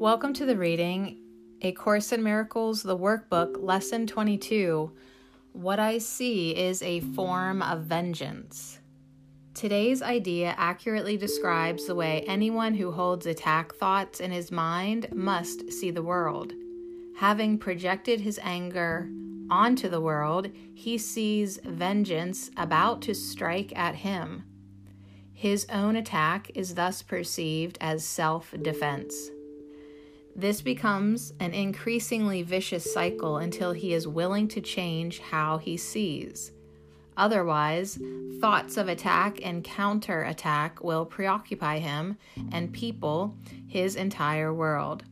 Welcome to the reading, A Course in Miracles, the workbook, Lesson 22, What I See is a Form of Vengeance. Today's idea accurately describes the way anyone who holds attack thoughts in his mind must see the world. Having projected his anger onto the world, he sees vengeance about to strike at him. His own attack is thus perceived as self-defense. This becomes an increasingly vicious cycle until he is willing to change how he sees. Otherwise, thoughts of attack and counterattack will preoccupy him and people his entire world.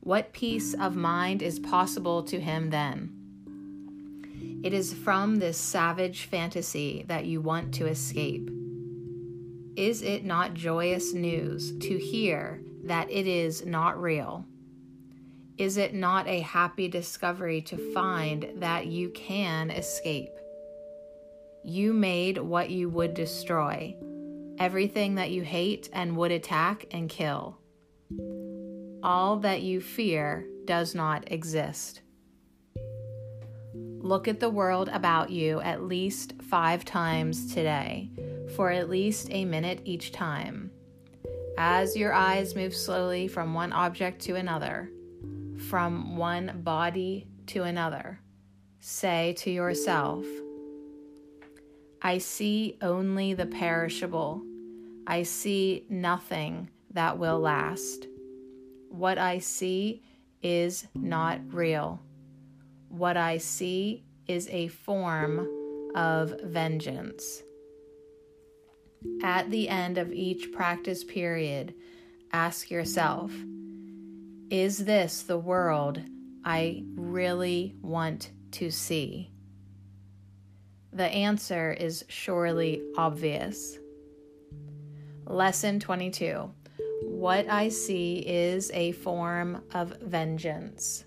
What peace of mind is possible to him then? It is from this savage fantasy that you want to escape. Is it not joyous news to hear that it is not real? Is it not a happy discovery to find that you can escape? You made what you would destroy, everything that you hate and would attack and kill. All that you fear does not exist. Look at the world about you at least 5 times today, for at least a minute each time. As your eyes move slowly from one object to another, from one body to another, say to yourself, I see only the perishable. I see nothing that will last. What I see is not real. What I see is a form of vengeance. At the end of each practice period, ask yourself, is this the world I really want to see? The answer is surely obvious. Lesson 22. What I see is a form of vengeance.